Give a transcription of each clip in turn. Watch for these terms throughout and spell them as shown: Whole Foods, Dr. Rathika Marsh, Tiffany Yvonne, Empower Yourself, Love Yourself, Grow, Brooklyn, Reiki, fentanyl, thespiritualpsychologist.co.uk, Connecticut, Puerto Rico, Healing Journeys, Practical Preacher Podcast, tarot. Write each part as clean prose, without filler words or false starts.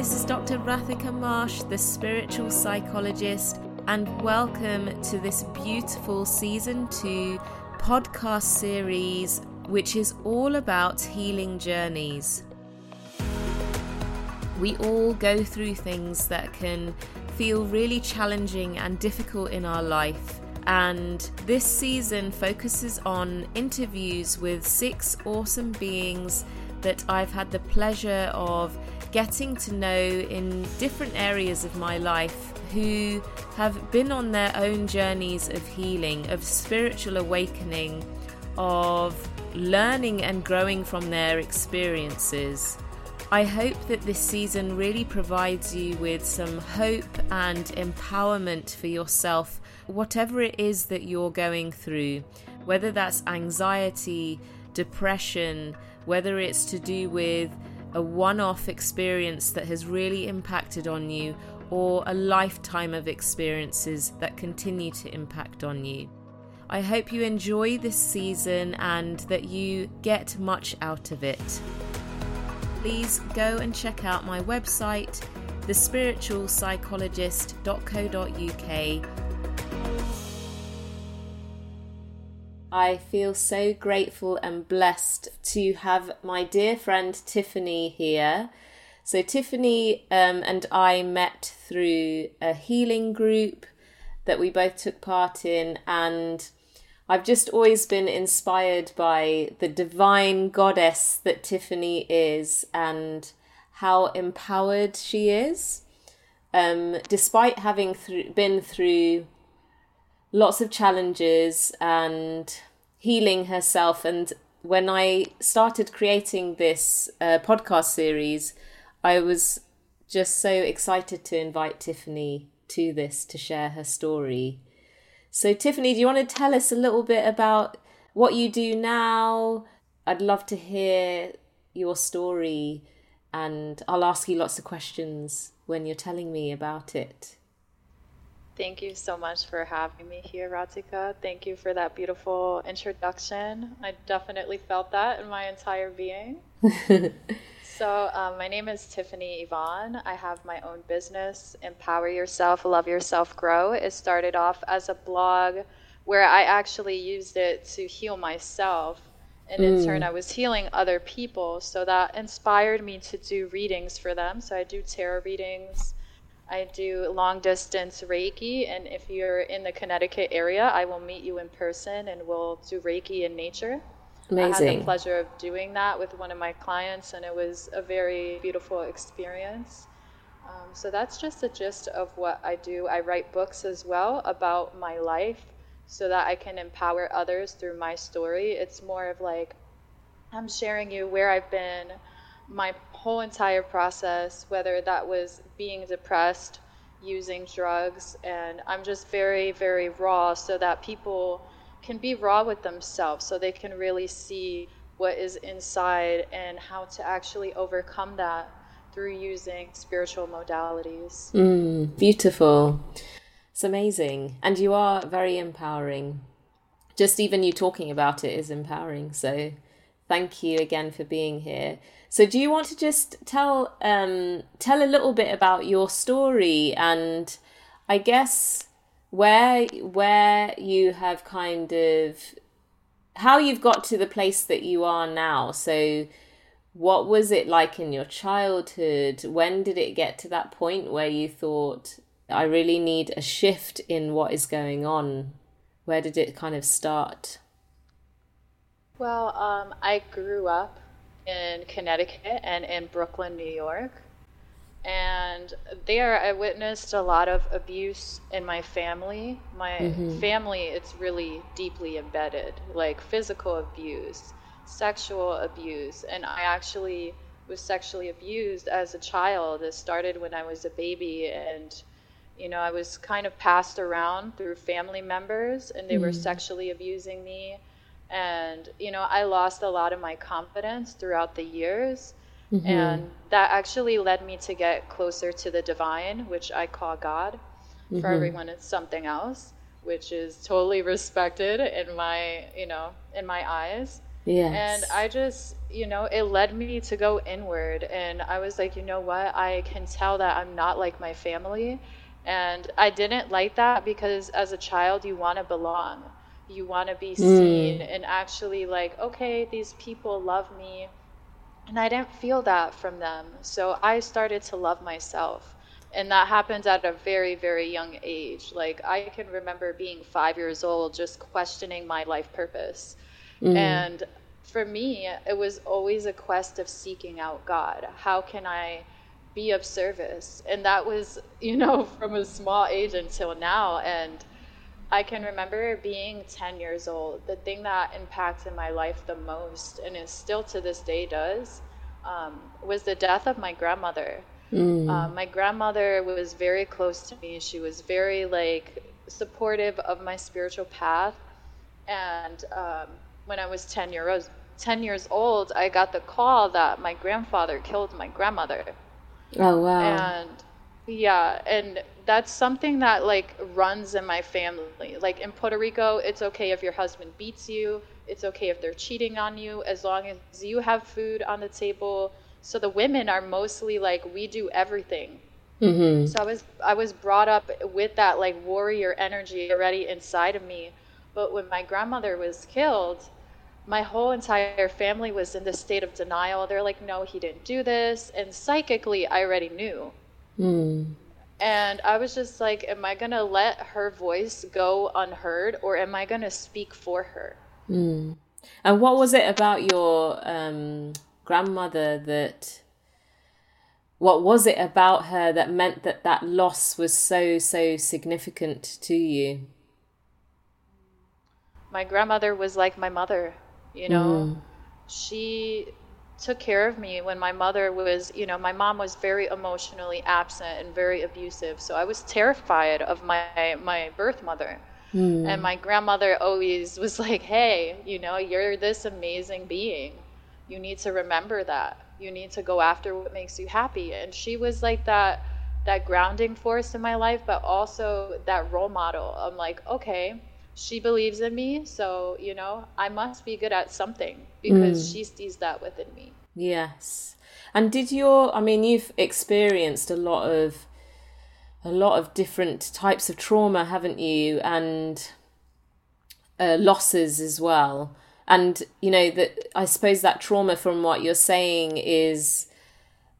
this is Dr. Rathika Marsh, the spiritual psychologist, and welcome to this beautiful Season 2 podcast series, which is all about healing journeys. We all go through things that can feel really challenging and difficult in our life, and this season focuses on interviews with 6 awesome beings that I've had the pleasure of getting to know in different areas of my life, who have been on their own journeys of healing, of spiritual awakening, of learning and growing from their experiences. I hope that this season really provides you with some hope and empowerment for yourself, whatever it is that you're going through, whether that's anxiety, depression, whether it's to do with a one-off experience that has really impacted on you, or a lifetime of experiences that continue to impact on you. I hope you enjoy this season and that you get much out of it. Please go and check out my website, thespiritualpsychologist.co.uk. I feel so grateful and blessed to have my dear friend Tiffany here. So Tiffany and I met through a healing group that we both took part in, and I've just always been inspired by the divine goddess that Tiffany is and how empowered she is, despite having been through lots of challenges and healing herself. And when I started creating this podcast series, I was just so excited to invite Tiffany to this, to share her story. So Tiffany, do you want to tell us a little bit about what you do now? I'd love to hear your story, and I'll ask you lots of questions when you're telling me about it. Thank you so much for having me here, Rathika. Thank you for that beautiful introduction. I definitely felt that in my entire being. So my name is Tiffany Yvonne. I have my own business, Empower Yourself, Love Yourself, Grow. It started off as a blog where I actually used it to heal myself. And in turn, I was healing other people. So that inspired me to do readings for them. So I do tarot readings. I do long-distance Reiki, and if you're in the Connecticut area, I will meet you in person and we'll do Reiki in nature. Amazing. I had the pleasure of doing that with one of my clients, and it was a very beautiful experience. So that's just the gist of what I do. I write books as well about my life so that I can empower others through my story. It's more of like I'm sharing you where I've been, my whole entire process, whether that was being depressed, using drugs, and I'm just very, very raw so that people can be raw with themselves so they can really see what is inside and how to actually overcome that through using spiritual modalities. Beautiful. It's amazing. And you are very empowering. Just even you talking about it is empowering. So thank you again for being here. So do you want to just tell a little bit about your story, and I guess where you have kind of, how you've got to the place that you are now? So what was it like in your childhood? When did it get to that point where you thought, I really need a shift in what is going on? Where did it kind of start? Well, I grew up in Connecticut and in Brooklyn, New York. And there I witnessed a lot of abuse in my family. My family, it's really deeply embedded, like physical abuse, sexual abuse. And I actually was sexually abused as a child. It started when I was a baby, and I was kind of passed around through family members, and they were sexually abusing me. And, I lost a lot of my confidence throughout the years. And that actually led me to get closer to the divine, which I call God. For everyone, it's something else, which is totally respected in my eyes. Yes. And I just, you know, it led me to go inward. And I was like, you know what? I can tell that I'm not like my family. And I didn't like that because as a child, you want to belong. You want to be seen and actually like, okay, these people love me. And I didn't feel that from them. So I started to love myself. And that happens at a very, very young age. Like I can remember being 5 years old, just questioning my life purpose. And for me, it was always a quest of seeking out God. How can I be of service? And that was, you know, from a small age until now. And I can remember being 10 years old. The thing that impacted my life the most, and it still to this day does, was the death of my grandmother. My grandmother was very close to me. She was very, like, supportive of my spiritual path. And when I was 10 years old, I got the call that my grandfather killed my grandmother. Oh, wow. And yeah, and that's something that, like, runs in my family. Like, in Puerto Rico, it's okay if your husband beats you. It's okay if they're cheating on you, as long as you have food on the table. So the women are mostly, like, we do everything. So I was brought up with that, like, warrior energy already inside of me. But when my grandmother was killed, my whole entire family was in this state of denial. They're like, no, he didn't do this. And psychically, I already knew. And I was just like, am I going to let her voice go unheard, or am I going to speak for her? And what was it about your grandmother that, what was it about her that meant that that loss was so significant to you? My grandmother was like my mother, you know, she took care of me when my mother was, you know, my mom was very emotionally absent and very abusive. So I was terrified of my birth mother. And my grandmother always was like, hey, you know, you're this amazing being. You need to remember that. You need to go after what makes you happy. And she was like that grounding force in my life, but also that role model. I'm like, okay, she believes in me, so, you know, I must be good at something because she sees that within me. Yes. And you've experienced a lot of different types of trauma, haven't you? And losses as well. And, you know, that I suppose that trauma from what you're saying is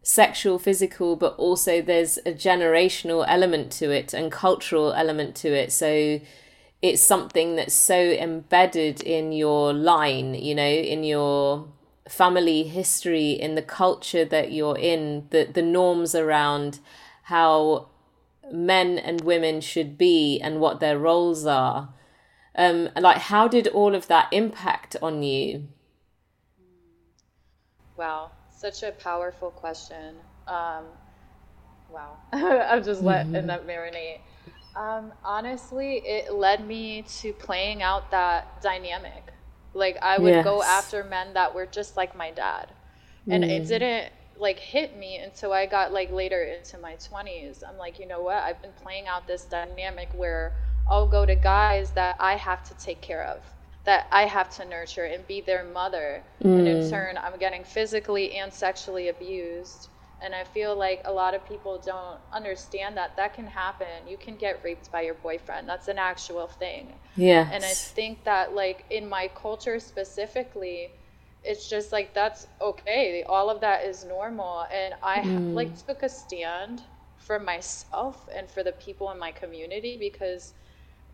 sexual, physical, but also there's a generational element to it and cultural element to it. So it's something that's so embedded in your line, you know, in your family history, in the culture that you're in, the norms around how men and women should be and what their roles are. Like, how did all of that impact on you? Wow, such a powerful question. Wow, I'm just letting that marinate. Honestly, it led me to playing out that dynamic. Like, I would go after men that were just like my dad. And it didn't, like, hit me until I got, like, later into my 20s. I'm like, you know what? I've been playing out this dynamic where I'll go to guys that I have to take care of, that I have to nurture and be their mother. And in turn, I'm getting physically and sexually abused. And I feel like a lot of people don't understand that can happen. You can get raped by your boyfriend. That's an actual thing. Yeah. And I think that, like, in my culture specifically, it's just like, that's okay. All of that is normal. And I like took a stand for myself and for the people in my community, because,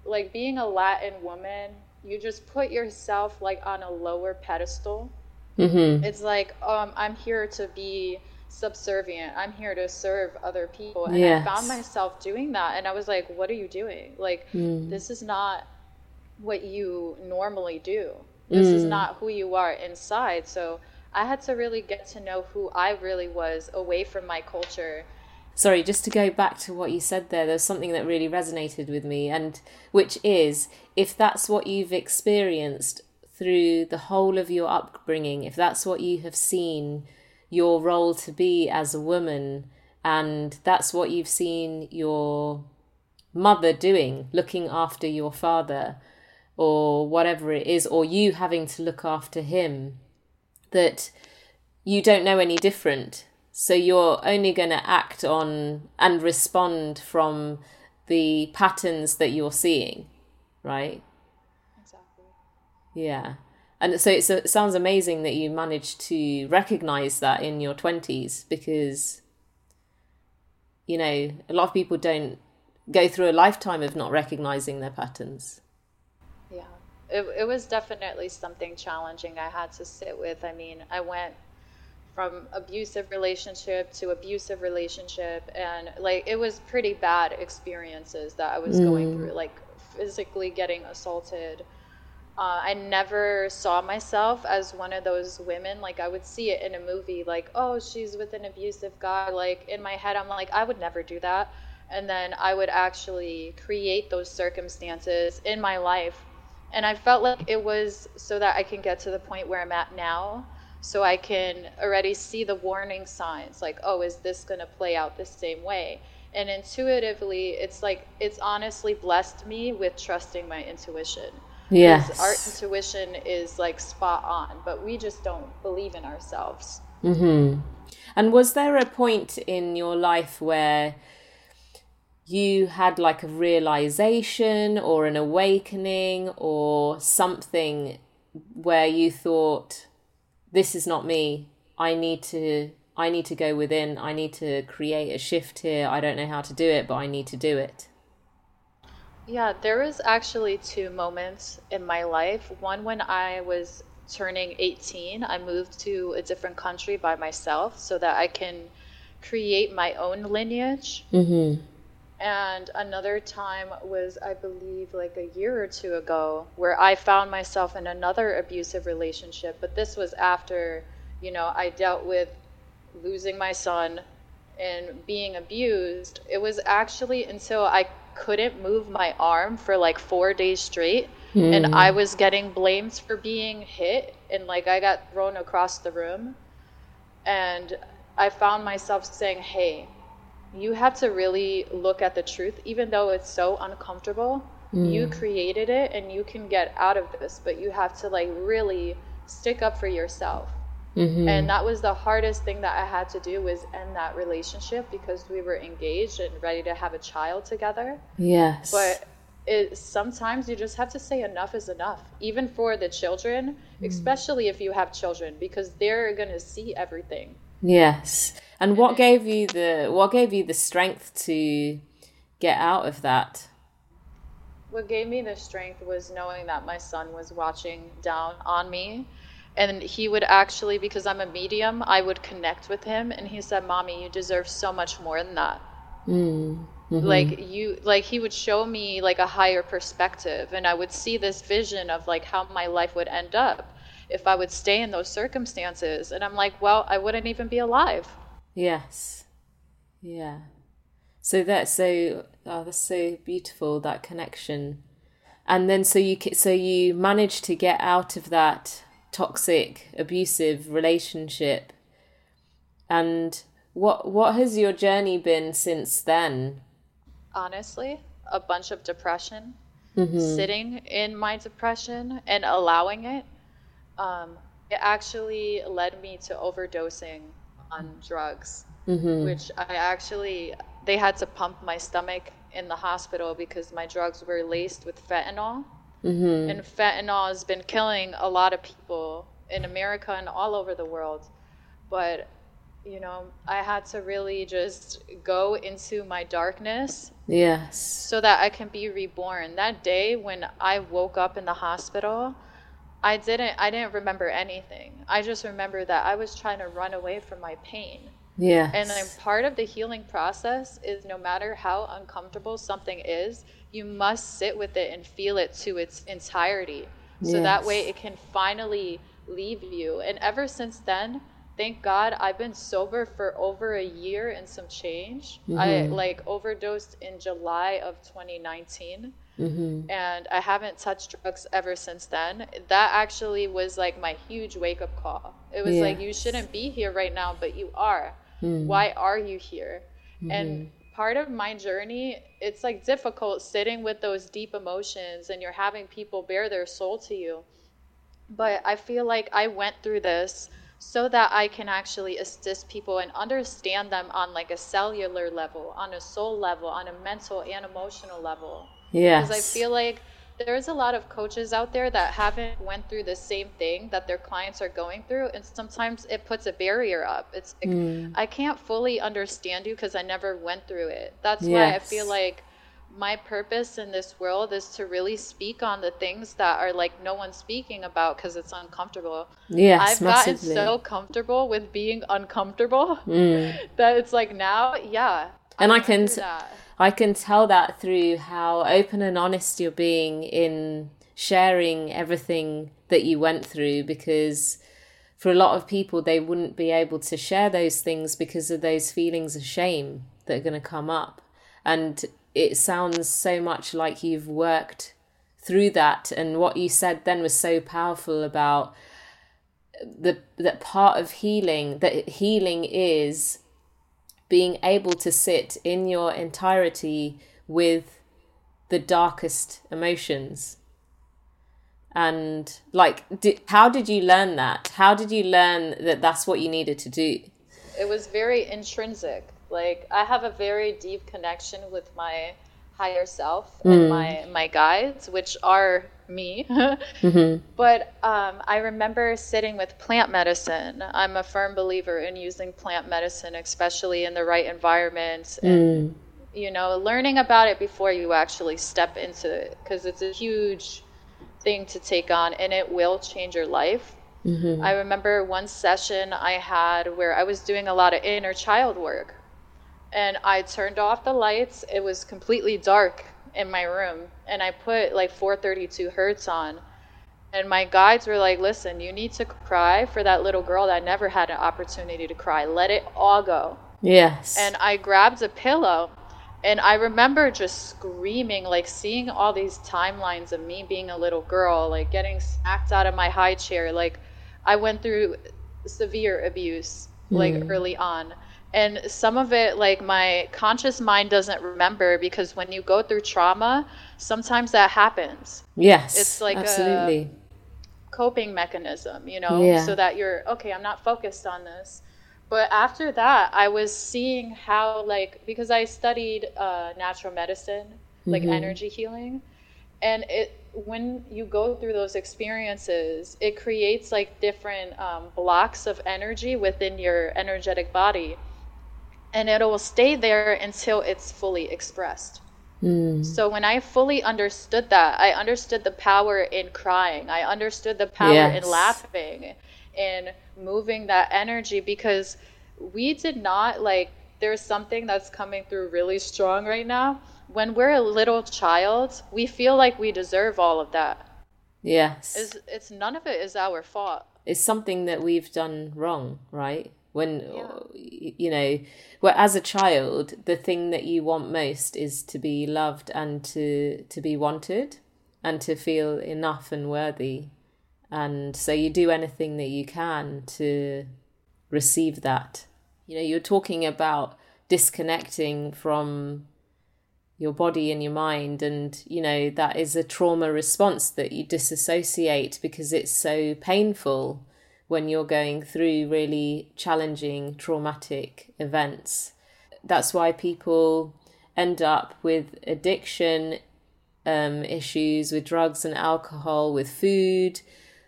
like, being a Latin woman, you just put yourself, like, on a lower pedestal. It's like, I'm here to be subservient, I'm here to serve other people. And I found myself doing that, and I was like, what are you doing? Like, this is not what you normally do. This is not who you are inside. So I had to really get to know who I really was away from my culture. Sorry, just to go back to what you said there's something that really resonated with me, and which is, if that's what you've experienced through the whole of your upbringing, if that's what you have seen your role to be as a woman, and that's what you've seen your mother doing, looking after your father, or whatever it is, or you having to look after him, that you don't know any different. So you're only going to act on and respond from the patterns that you're seeing, right? Exactly. Yeah. And so it sounds amazing that you managed to recognize that in your 20s, because, you know, a lot of people don't go through a lifetime of not recognizing their patterns. Yeah, it was definitely something challenging I had to sit with. I mean, I went from abusive relationship to abusive relationship, and like it was pretty bad experiences that I was going through, like physically getting assaulted. I never saw myself as one of those women. Like, I would see it in a movie, like, oh, she's with an abusive guy. Like, in my head, I'm like, I would never do that. And then I would actually create those circumstances in my life. And I felt like it was so that I can get to the point where I'm at now, so I can already see the warning signs, like, oh, is this going to play out the same way? And intuitively, it's like, it's honestly blessed me with trusting my intuition. Yes. Our intuition is like spot on, but we just don't believe in ourselves. Mm-hmm. And was there a point in your life where you had like a realization or an awakening or something where you thought, this is not me. I need to go within. I need to create a shift here. I don't know how to do it, but I need to do it. Yeah, there was actually two moments in my life. One, when I was turning 18, I moved to a different country by myself so that I can create my own lineage. Mm-hmm. And another time was, I believe, like a year or two ago, where I found myself in another abusive relationship. But this was after, you know, I dealt with losing my son and being abused. It was actually until I couldn't move my arm for like 4 days straight, and I was getting blamed for being hit, and like I got thrown across the room, and I found myself saying, hey, you have to really look at the truth, even though it's so uncomfortable. You created it and you can get out of this, but you have to like really stick up for yourself. Mm-hmm. And that was the hardest thing that I had to do, was end that relationship, because we were engaged and ready to have a child together. Yes. But sometimes you just have to say enough is enough, even for the children, especially if you have children, because they're going to see everything. Yes. And what gave you the strength to get out of that? What gave me the strength was knowing that my son was watching down on me. And he would actually, because I'm a medium, I would connect with him. And he said, Mommy, you deserve so much more than that. Mm-hmm. Like he would show me like a higher perspective. And I would see this vision of like how my life would end up if I would stay in those circumstances. And I'm like, well, I wouldn't even be alive. Yes. Yeah. So that's so beautiful, that connection. And then so you managed to get out of that toxic, abusive relationship. And what has your journey been since then? Honestly, a bunch of depression, sitting in my depression and allowing it. It actually led me to overdosing on drugs, which they had to pump my stomach in the hospital because my drugs were laced with fentanyl. Mm-hmm. And fentanyl has been killing a lot of people in America and all over the world. But, you know, I had to really just go into my darkness. Yes. So that I can be reborn. That day when I woke up in the hospital, I didn't remember anything. I just remember that I was trying to run away from my pain. Yes. And then part of the healing process is, no matter how uncomfortable something is, you must sit with it and feel it to its entirety. Yes. So that way it can finally leave you. And ever since then, thank God, I've been sober for over a year and some change. I overdosed in July of 2019. And I haven't touched drugs ever since then. That actually was like my huge wake-up call. It was like, you shouldn't be here right now, but you are. Why are you here? And part of my journey, it's like difficult sitting with those deep emotions and you're having people bear their soul to you. But I feel like I went through this so that I can actually assist people and understand them on like a cellular level, on a soul level, on a mental and emotional level. Yes. Because I feel like there's a lot of coaches out there that haven't went through the same thing that their clients are going through. And sometimes it puts a barrier up. It's like, I can't fully understand you because I never went through it. That's why I feel like my purpose in this world is to really speak on the things that are like no one's speaking about because it's uncomfortable. Yes, I've massively gotten so comfortable with being uncomfortable that it's like now, and I can tell that through how open and honest you're being in sharing everything that you went through, because for a lot of people, they wouldn't be able to share those things because of those feelings of shame that are going to come up. And it sounds so much like you've worked through that. And what you said then was so powerful about that part of healing, that healing is being able to sit in your entirety with the darkest emotions. And like, how did you learn that? How did you learn that that's what you needed to do? It was very intrinsic. Like, I have a very deep connection with my higher self and my guides, which are me. Mm-hmm. But I remember sitting with plant medicine. I'm a firm believer in using plant medicine, especially in the right environment, and learning about it before you actually step into it, because it's a huge thing to take on and it will change your life. Mm-hmm. I remember one session I had where I was doing a lot of inner child work. And I turned off the lights. It was completely dark in my room. And I put like 432 Hertz on. And my guides were like, listen, you need to cry for that little girl that never had an opportunity to cry. Let it all go. Yes. And I grabbed a pillow. And I remember just screaming, like seeing all these timelines of me being a little girl, like getting smacked out of my high chair. Like I went through severe abuse, like early on. And some of it, like, my conscious mind doesn't remember, because when you go through trauma, sometimes that happens. Yes, it's like absolutely a coping mechanism, so that you're, okay, I'm not focused on this. But after that, I was seeing how, like, because I studied natural medicine, like energy healing. And when you go through those experiences, it creates, like, different blocks of energy within your energetic body. And it'll stay there until it's fully expressed. So when I fully understood that, I understood the power in crying. I understood the power in laughing, in moving that energy, because we did not, like, there's something that's coming through really strong right now. When we're a little child, we feel like we deserve all of that. Yes. It's none of it is our fault. It's something that we've done wrong, right? When, well, as a child, the thing that you want most is to be loved and to be wanted and to feel enough and worthy. And so you do anything that you can to receive that. You're talking about disconnecting from your body and your mind. And, that is a trauma response that you disassociate because it's so painful when you're going through really challenging, traumatic events. That's why people end up with addiction issues, with drugs and alcohol, with food,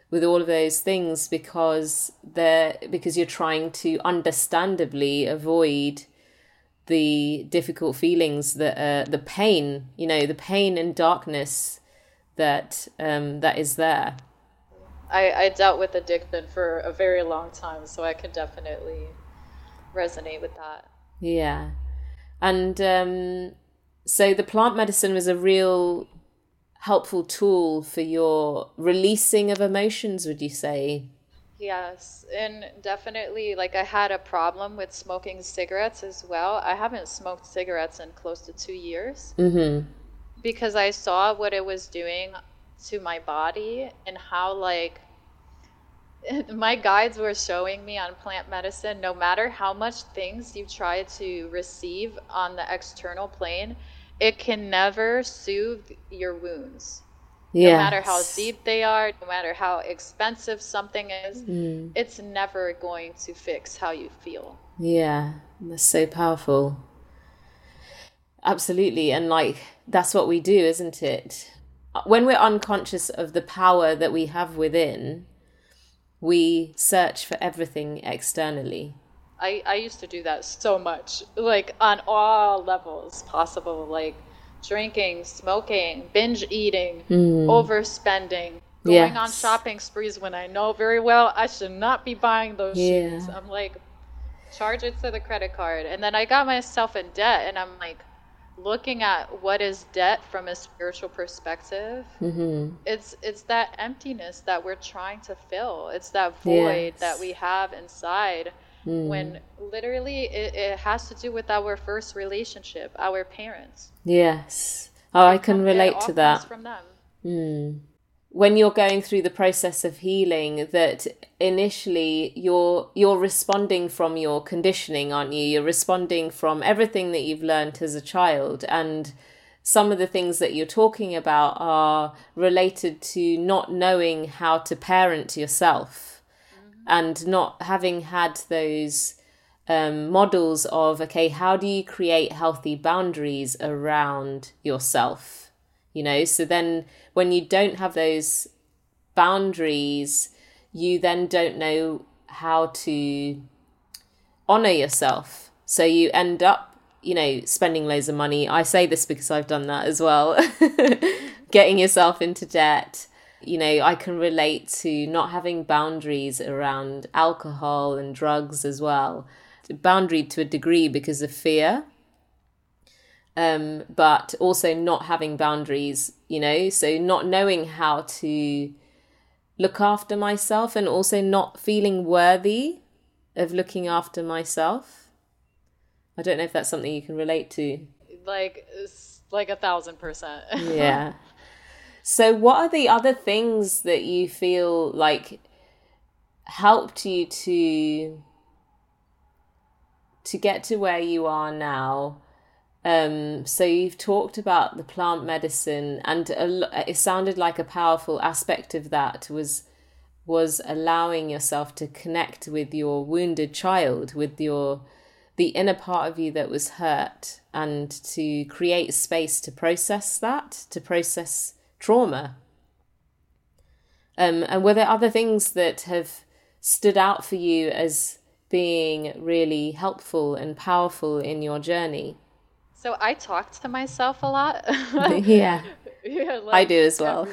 with all of those things, because you're trying to understandably avoid the difficult feelings, the pain, the pain and darkness that is there. I dealt with addiction for a very long time, so I could definitely resonate with that. Yeah. And so the plant medicine was a real helpful tool for your releasing of emotions, would you say? Yes. And definitely, like, I had a problem with smoking cigarettes as well. I haven't smoked cigarettes in close to 2 years because I saw what it was doing to my body and how, like, my guides were showing me on plant medicine, no matter how much things you try to receive on the external plane, it can never soothe your wounds. Yes. No matter how deep they are, no matter how expensive something is, it's never going to fix how you feel. Yeah, that's so powerful. Absolutely. And like, that's what we do, isn't it? When we're unconscious of the power that we have within, we search for everything externally. I used to do that so much, like on all levels possible, like drinking, smoking, binge eating, overspending, going on shopping sprees when I know very well I should not be buying those shoes. I'm like, charge it to the credit card. And then I got myself in debt, and I'm like, looking at what is debt from a spiritual perspective, it's that emptiness that we're trying to fill. It's that void that we have inside, when literally it has to do with our first relationship, our parents. Yes. Oh, I can relate to that. From them. When you're going through the process of healing, that initially you're responding from your conditioning, aren't you? You're responding from everything that you've learned as a child. And some of the things that you're talking about are related to not knowing how to parent yourself and not having had those models of, okay, how do you create healthy boundaries around yourself? You know, so then when you don't have those boundaries, you then don't know how to honor yourself. So you end up, you know, spending loads of money. I say this because I've done that as well. Getting yourself into debt. You know, I can relate to not having boundaries around alcohol and drugs as well. Boundary to a degree because of fear. But also not having boundaries, you know, so not knowing how to look after myself and also not feeling worthy of looking after myself. I don't know if that's something you can relate to. Like 1,000%. Yeah. So what are the other things that you feel like helped you to get to where you are now? So you've talked about the plant medicine, and it sounded like a powerful aspect of that was allowing yourself to connect with your wounded child, with the inner part of you that was hurt, and to create space to process that, to process trauma. And were there other things that have stood out for you as being really helpful and powerful in your journey? So I talked to myself a lot. Yeah, like I do as well.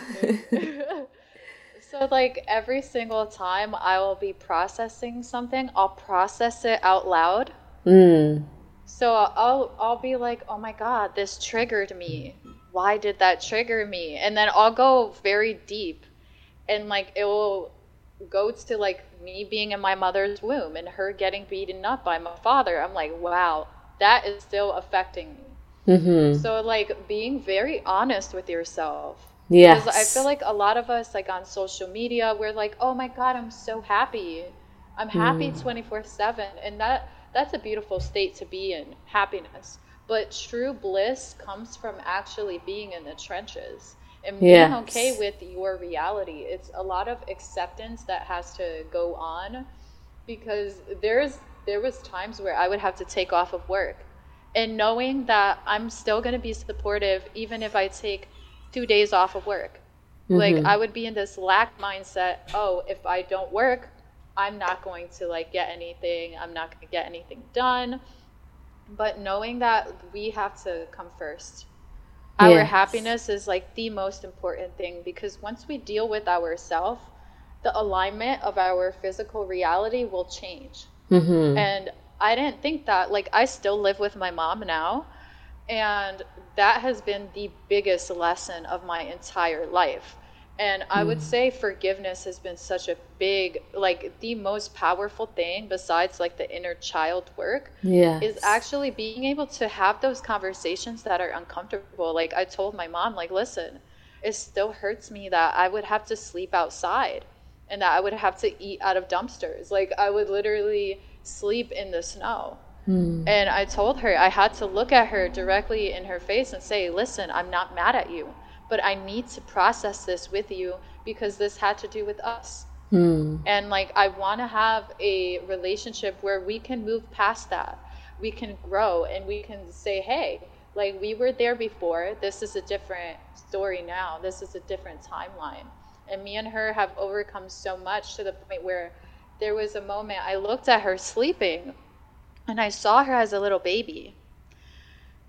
So like every single time I will be processing something, I'll process it out loud. So I'll be like, oh my God, this triggered me. Why did that trigger me? And then I'll go very deep, and like it will go to like me being in my mother's womb and her getting beaten up by my father. I'm like, wow. That is still affecting me. So like being very honest with yourself. Yes. Because I feel like a lot of us, like on social media, we're like, oh my God, I'm so happy. I'm happy 24/7. And that's a beautiful state to be in, happiness. But true bliss comes from actually being in the trenches and being okay with your reality. It's a lot of acceptance that has to go on, because there was times where I would have to take off of work, and knowing that I'm still going to be supportive even if I take 2 days off of work. Like I would be in this lack mindset. Oh, if I don't work, I'm not going to like get anything. I'm not going to get anything done. But knowing that we have to come first. Yes. Our happiness is like the most important thing, because once we deal with ourselves, the alignment of our physical reality will change. And I didn't think that. Like, I still live with my mom now, and that has been the biggest lesson of my entire life. And I would say forgiveness has been such a big, like the most powerful thing besides like the inner child work, is actually being able to have those conversations that are uncomfortable. Like I told my mom, like, listen, it still hurts me that I would have to sleep outside. and that I would have to eat out of dumpsters. Like, I would literally sleep in the snow. And I told her, I had to look at her directly in her face and say, listen, I'm not mad at you, but I need to process this with you because this had to do with us. And like, I want to have a relationship where we can move past that. We can grow and we can say, hey, like, we were there before. This is a different story now. This is a different timeline. And me and her have overcome so much to the point where there was a moment I looked at her sleeping and I saw her as a little baby.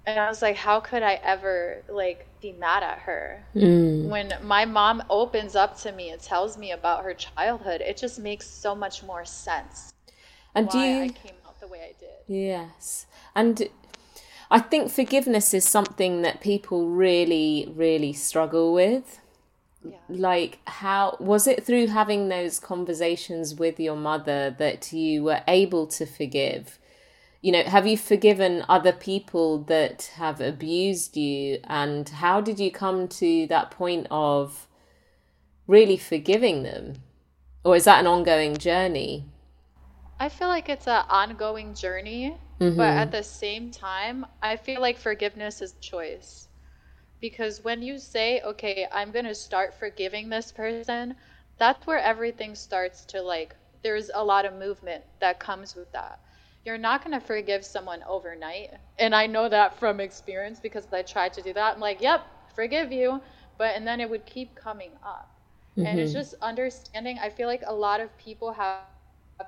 And I was like, how could I ever, like, be mad at her? When my mom opens up to me and tells me about her childhood, it just makes so much more sense. And I came out the way I did. Yes. And I think forgiveness is something that people really, really struggle with. Yeah. Like, how was it through having those conversations with your mother that you were able to forgive? You know, have you forgiven other people that have abused you? And how did you come to that point of really forgiving them? Or is that an ongoing journey? I feel like it's an ongoing journey, but at the same time, I feel like forgiveness is a choice. Because when you say, okay, I'm going to start forgiving this person, that's where everything starts to, like, there's a lot of movement that comes with that. You're not going to forgive someone overnight. And I know that from experience because I tried to do that. I'm like, yep, forgive you. But, and then it would keep coming up. And it's just understanding. I feel like a lot of people have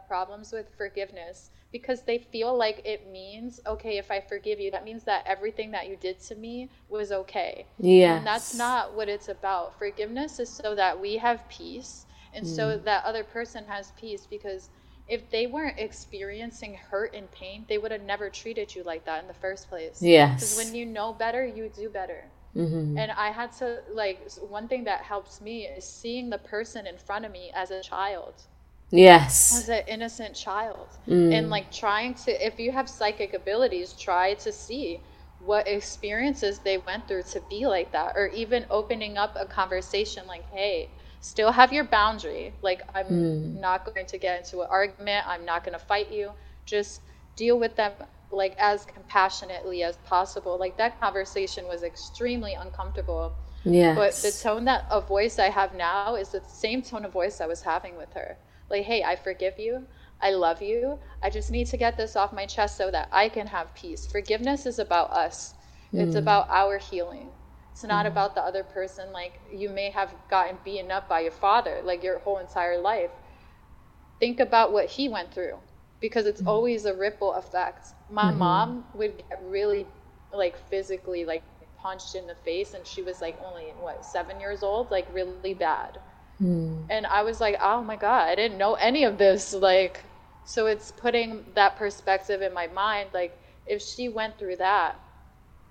problems with forgiveness because they feel like it means, okay, if I forgive you, that means that everything that you did to me was okay. And that's not what it's about. Forgiveness is so that we have peace and so that other person has peace, because if they weren't experiencing hurt and pain, they would have never treated you like that in the first place. Yes. Because when you know better, you do better. And I had to, like, one thing that helps me is seeing the person in front of me as a child. As an innocent child. And, like, trying to, if you have psychic abilities, try to see what experiences they went through to be like that. Or even opening up a conversation like, hey, still have your boundary. Like, I'm not going to get into an argument. I'm not going to fight you. Just deal with them, like, as compassionately as possible. Like, that conversation was extremely uncomfortable. But the tone of voice I have now is the same tone of voice I was having with her. Like, hey, I forgive you. I love you. I just need to get this off my chest so that I can have peace. Forgiveness is about us. It's about our healing. It's not about the other person. Like, you may have gotten beaten up by your father, like, your whole entire life. Think about what he went through, because it's always a ripple effect. My mom would get really, like, physically, like, punched in the face, and she was, like, only, what, 7 years old? Like, really bad. And I was like, oh my God, I didn't know any of this. Like, so it's putting that perspective in my mind. Like, if she went through that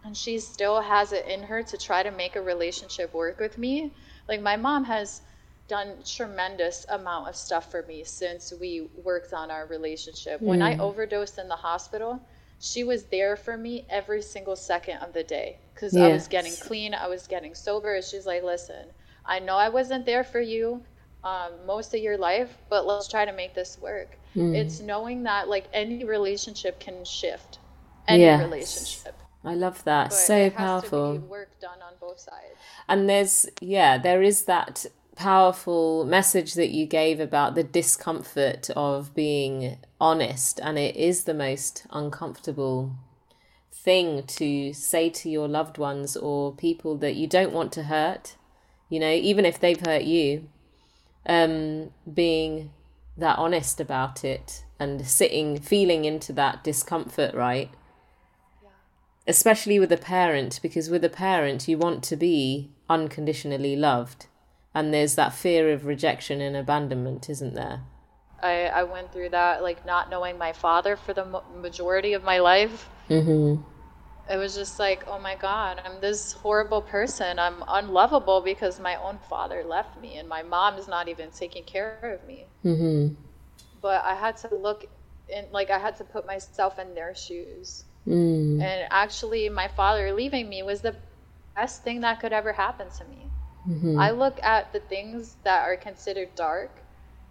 and she still has it in her to try to make a relationship work with me, like, my mom has done tremendous amount of stuff for me since we worked on our relationship. When I overdosed in the hospital, she was there for me every single second of the day, because I was getting clean, I was getting sober. And she's like, listen, I know I wasn't there for you most of your life, but let's try to make this work. It's knowing that, like, any relationship can shift. Any relationship. I love that. But so powerful. Has to be work done on both sides. And there's, there is that powerful message that you gave about the discomfort of being honest. And it is the most uncomfortable thing to say to your loved ones or people that you don't want to hurt. You know, even if they've hurt you, being that honest about it and feeling into that discomfort, right? Yeah. Especially with a parent, because with a parent, you want to be unconditionally loved. And there's that fear of rejection and abandonment, isn't there? I went through that, like, not knowing my father for the majority of my life. It was just like, oh my God, I'm this horrible person. I'm unlovable because my own father left me and my mom is not even taking care of me. But I had to look in, like, I had to put myself in their shoes. And actually, my father leaving me was the best thing that could ever happen to me. I look at the things that are considered dark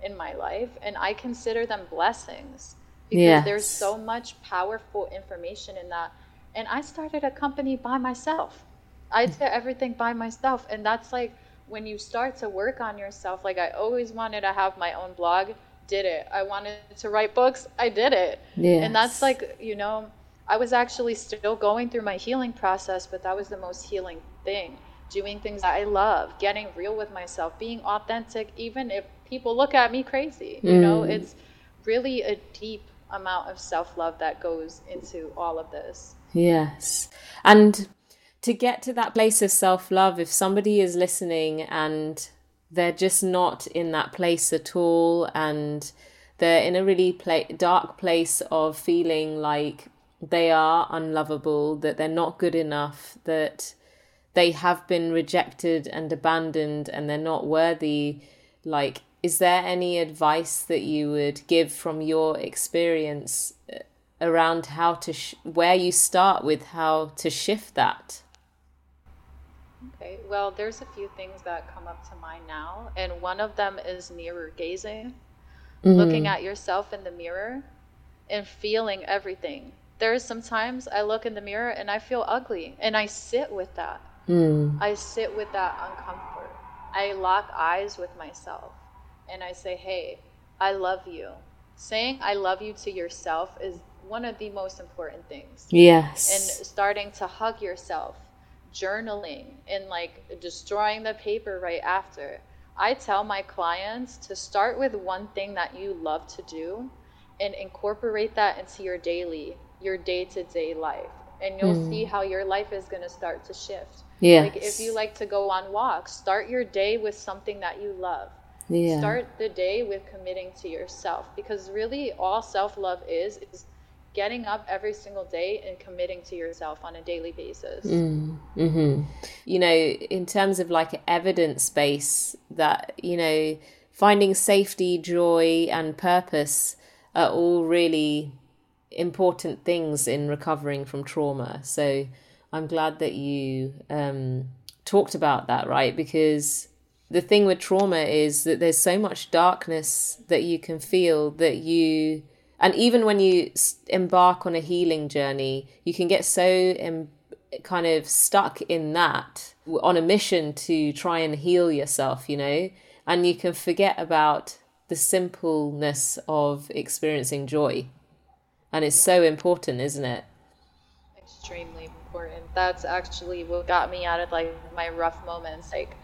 in my life, and I consider them blessings because there's so much powerful information in that. And I started a company by myself. I did everything by myself. And that's like when you start to work on yourself, like I always wanted to have my own blog, did it. I wanted to write books, I did it. Yes. And that's like, you know, I was actually still going through my healing process, but that was the most healing thing. Doing things that I love, getting real with myself, being authentic, even if people look at me crazy. You know, it's really a deep amount of self-love that goes into all of this. Yes. And to get to that place of self-love, if somebody is listening and they're just not in that place at all, and they're in a really dark place of feeling like they are unlovable, that they're not good enough, that they have been rejected and abandoned and they're not worthy, like, is there any advice that you would give from your experience around how to where you start with how to shift that? Okay, well, there's a few things that come up to mind now, and one of them is mirror gazing, looking at yourself in the mirror and feeling everything. There's sometimes I look in the mirror and I feel ugly, and I sit with that. I sit with that uncomfort. I lock eyes with myself and I say, hey, I love you. Saying I love you to yourself is one of the most important things. Yes. And starting to hug yourself, journaling, and like destroying the paper right after. I tell my clients to start with one thing that you love to do and incorporate that into your daily, your day-to-day life. And you'll see how your life is going to start to shift. Yes. Like if you like to go on walks, start your day with something that you love. Yeah. Start the day with committing to yourself, because really all self-love is getting up every single day and committing to yourself on a daily basis. You know, in terms of like evidence base, that, you know, finding safety, joy and purpose are all really important things in recovering from trauma. So I'm glad that you talked about that, right? Because the thing with trauma is that there's so much darkness that you can feel that you, and even when you embark on a healing journey, you can get so kind of stuck in that, on a mission to try and heal yourself, you know, and you can forget about the simpleness of experiencing joy. And it's so important, isn't it? Extremely important. That's actually what got me out of like my rough moments. Like,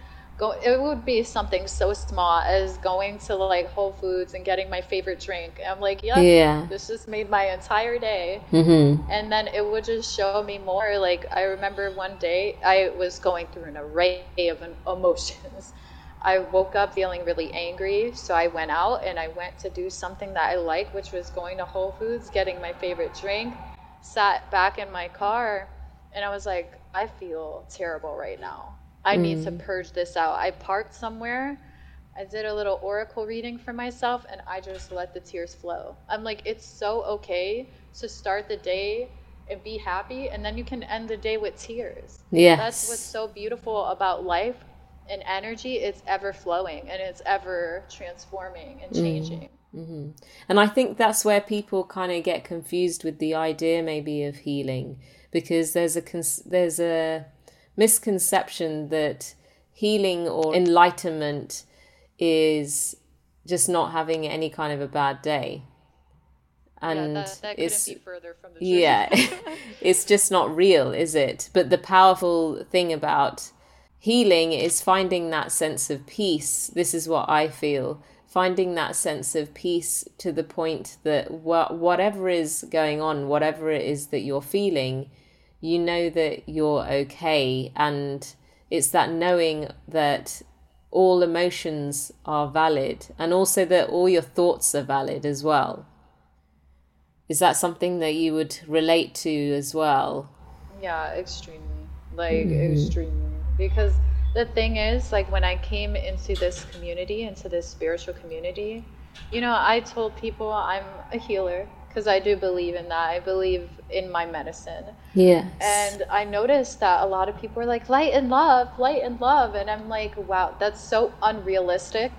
it would be something so small as going to like Whole Foods and getting my favorite drink. I'm like, yeah, this just made my entire day. And then it would just show me more. Like, I remember one day I was going through an array of emotions. I woke up feeling really angry, so I went out and I went to do something that I like, which was going to Whole Foods, getting my favorite drink, sat back in my car, and I was like, I feel terrible right now. I need to purge this out. I parked somewhere, I did a little oracle reading for myself, and I just let the tears flow. I'm like, it's so okay to start the day and be happy, and then you can end the day with tears. Yes. That's what's so beautiful about life. And energy, it's ever flowing and it's ever transforming and changing. And I think that's where people kind of get confused with the idea maybe of healing, because there's a misconception that healing or enlightenment is just not having any kind of a bad day. And yeah, that couldn't be further from the truth. It's just not real, is it? But the powerful thing about healing is finding that sense of peace. This is what I feel. Finding that sense of peace to the point that whatever is going on, whatever it is that you're feeling, you know that you're okay. And it's that knowing that all emotions are valid, and also that all your thoughts are valid as well. Is that something that you would relate to as well? Yeah, extremely. Like, extremely. Because the thing is, like, when I came into this community, into this spiritual community, you know, I told people I'm a healer because I do believe in that. I believe in my medicine. Yes. And I noticed that a lot of people were like, light and love, light and love. And I'm like, wow, that's so unrealistic.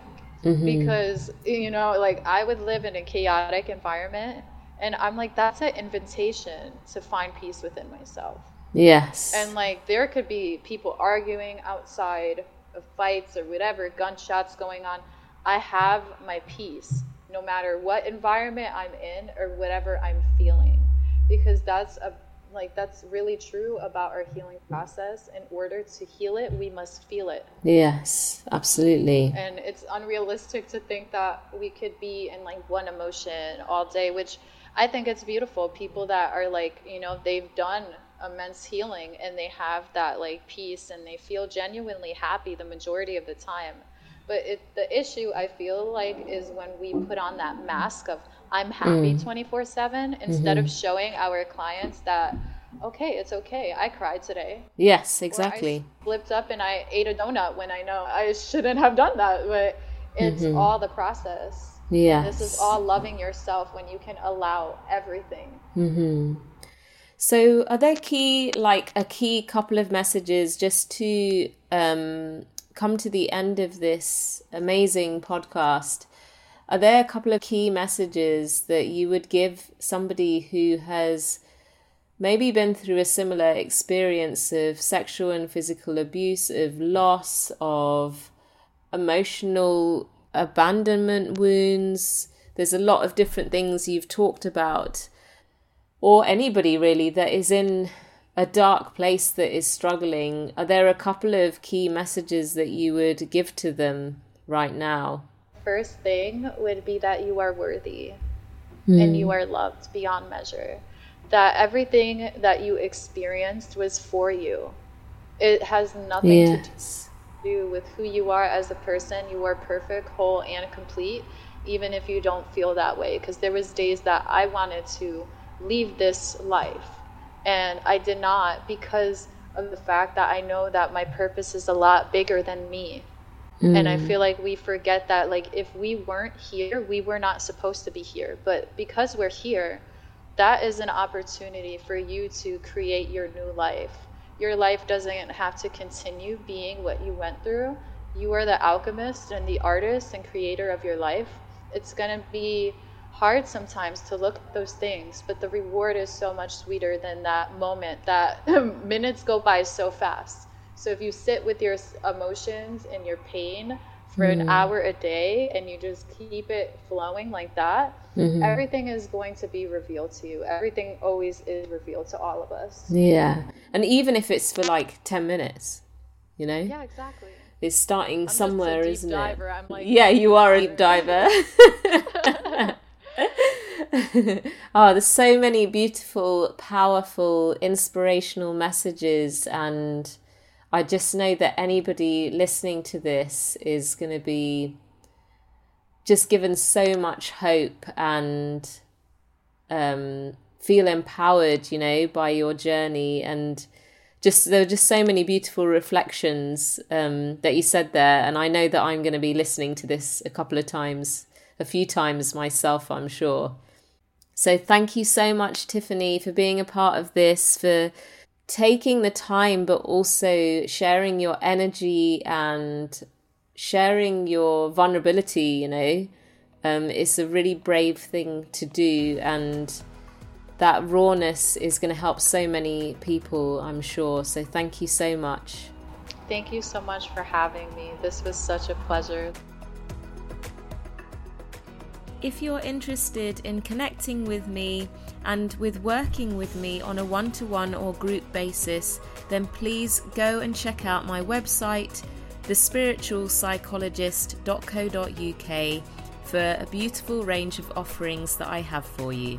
Mm-hmm. Because, you know, like I would live in a chaotic environment and I'm like, that's an invitation to find peace within myself. Yes. And like there could be people arguing outside of fights or whatever, gunshots going on. I have my peace no matter what environment I'm in or whatever I'm feeling, because that's really true about our healing process. In order to heal it, we must feel it. Yes, absolutely. And it's unrealistic to think that we could be in like one emotion all day, which I think it's beautiful. People that are like, you know, they've done immense healing and they have that like peace and they feel genuinely happy the majority of the time. But the issue I feel like is when we put on that mask of I'm happy 24/7 instead of showing our clients that, okay, it's okay. I cried today. Yes, exactly. Or I flipped up and I ate a donut when I know I shouldn't have done that. But it's all the process. Yes. And this is all loving yourself when you can allow everything. Mm-hmm. So are there a key couple of messages just to come to the end of this amazing podcast? Are there a couple of key messages that you would give somebody who has maybe been through a similar experience of sexual and physical abuse, of loss, of emotional abandonment wounds? There's a lot of different things you've talked about, or anybody really that is in a dark place that is struggling. Are there a couple of key messages that you would give to them right now? First thing would be that you are worthy and you are loved beyond measure. That everything that you experienced was for you. It has nothing to do with who you are as a person. You are perfect, whole, and complete, even if you don't feel that way. Because there was days that I wanted to leave this life. And I did not, because of the fact that I know that my purpose is a lot bigger than me. Mm. And I feel like we forget that, like, if we weren't here, we were not supposed to be here. But because we're here, that is an opportunity for you to create your new life. Your life doesn't have to continue being what you went through. You are the alchemist and the artist and creator of your life. It's going to be hard sometimes to look at those things, but the reward is so much sweeter than that moment. That minutes go by so fast. So if you sit with your emotions and your pain for an hour a day and you just keep it flowing like that, everything is going to be revealed to you. Everything always is revealed to all of us. Yeah. And even if it's for like 10 minutes, you know? Yeah, exactly. It's starting somewhere, isn't it? I'm just a deep diver. I'm like, yeah, you are a deep diver. Oh, there's so many beautiful, powerful, inspirational messages, and I just know that anybody listening to this is going to be just given so much hope and feel empowered, you know, by your journey. And just there were just so many beautiful reflections that you said there, and I know that I'm going to be listening to this a few times myself, I'm sure. So thank you so much, Tiffany, for being a part of this, for taking the time, but also sharing your energy and sharing your vulnerability, you know. It's a really brave thing to do, and that rawness is going to help so many people, I'm sure. So thank you so much. Thank you so much for having me. This was such a pleasure. If you're interested in connecting with me and with working with me on a one-to-one or group basis, then please go and check out my website, thespiritualpsychologist.co.uk, for a beautiful range of offerings that I have for you.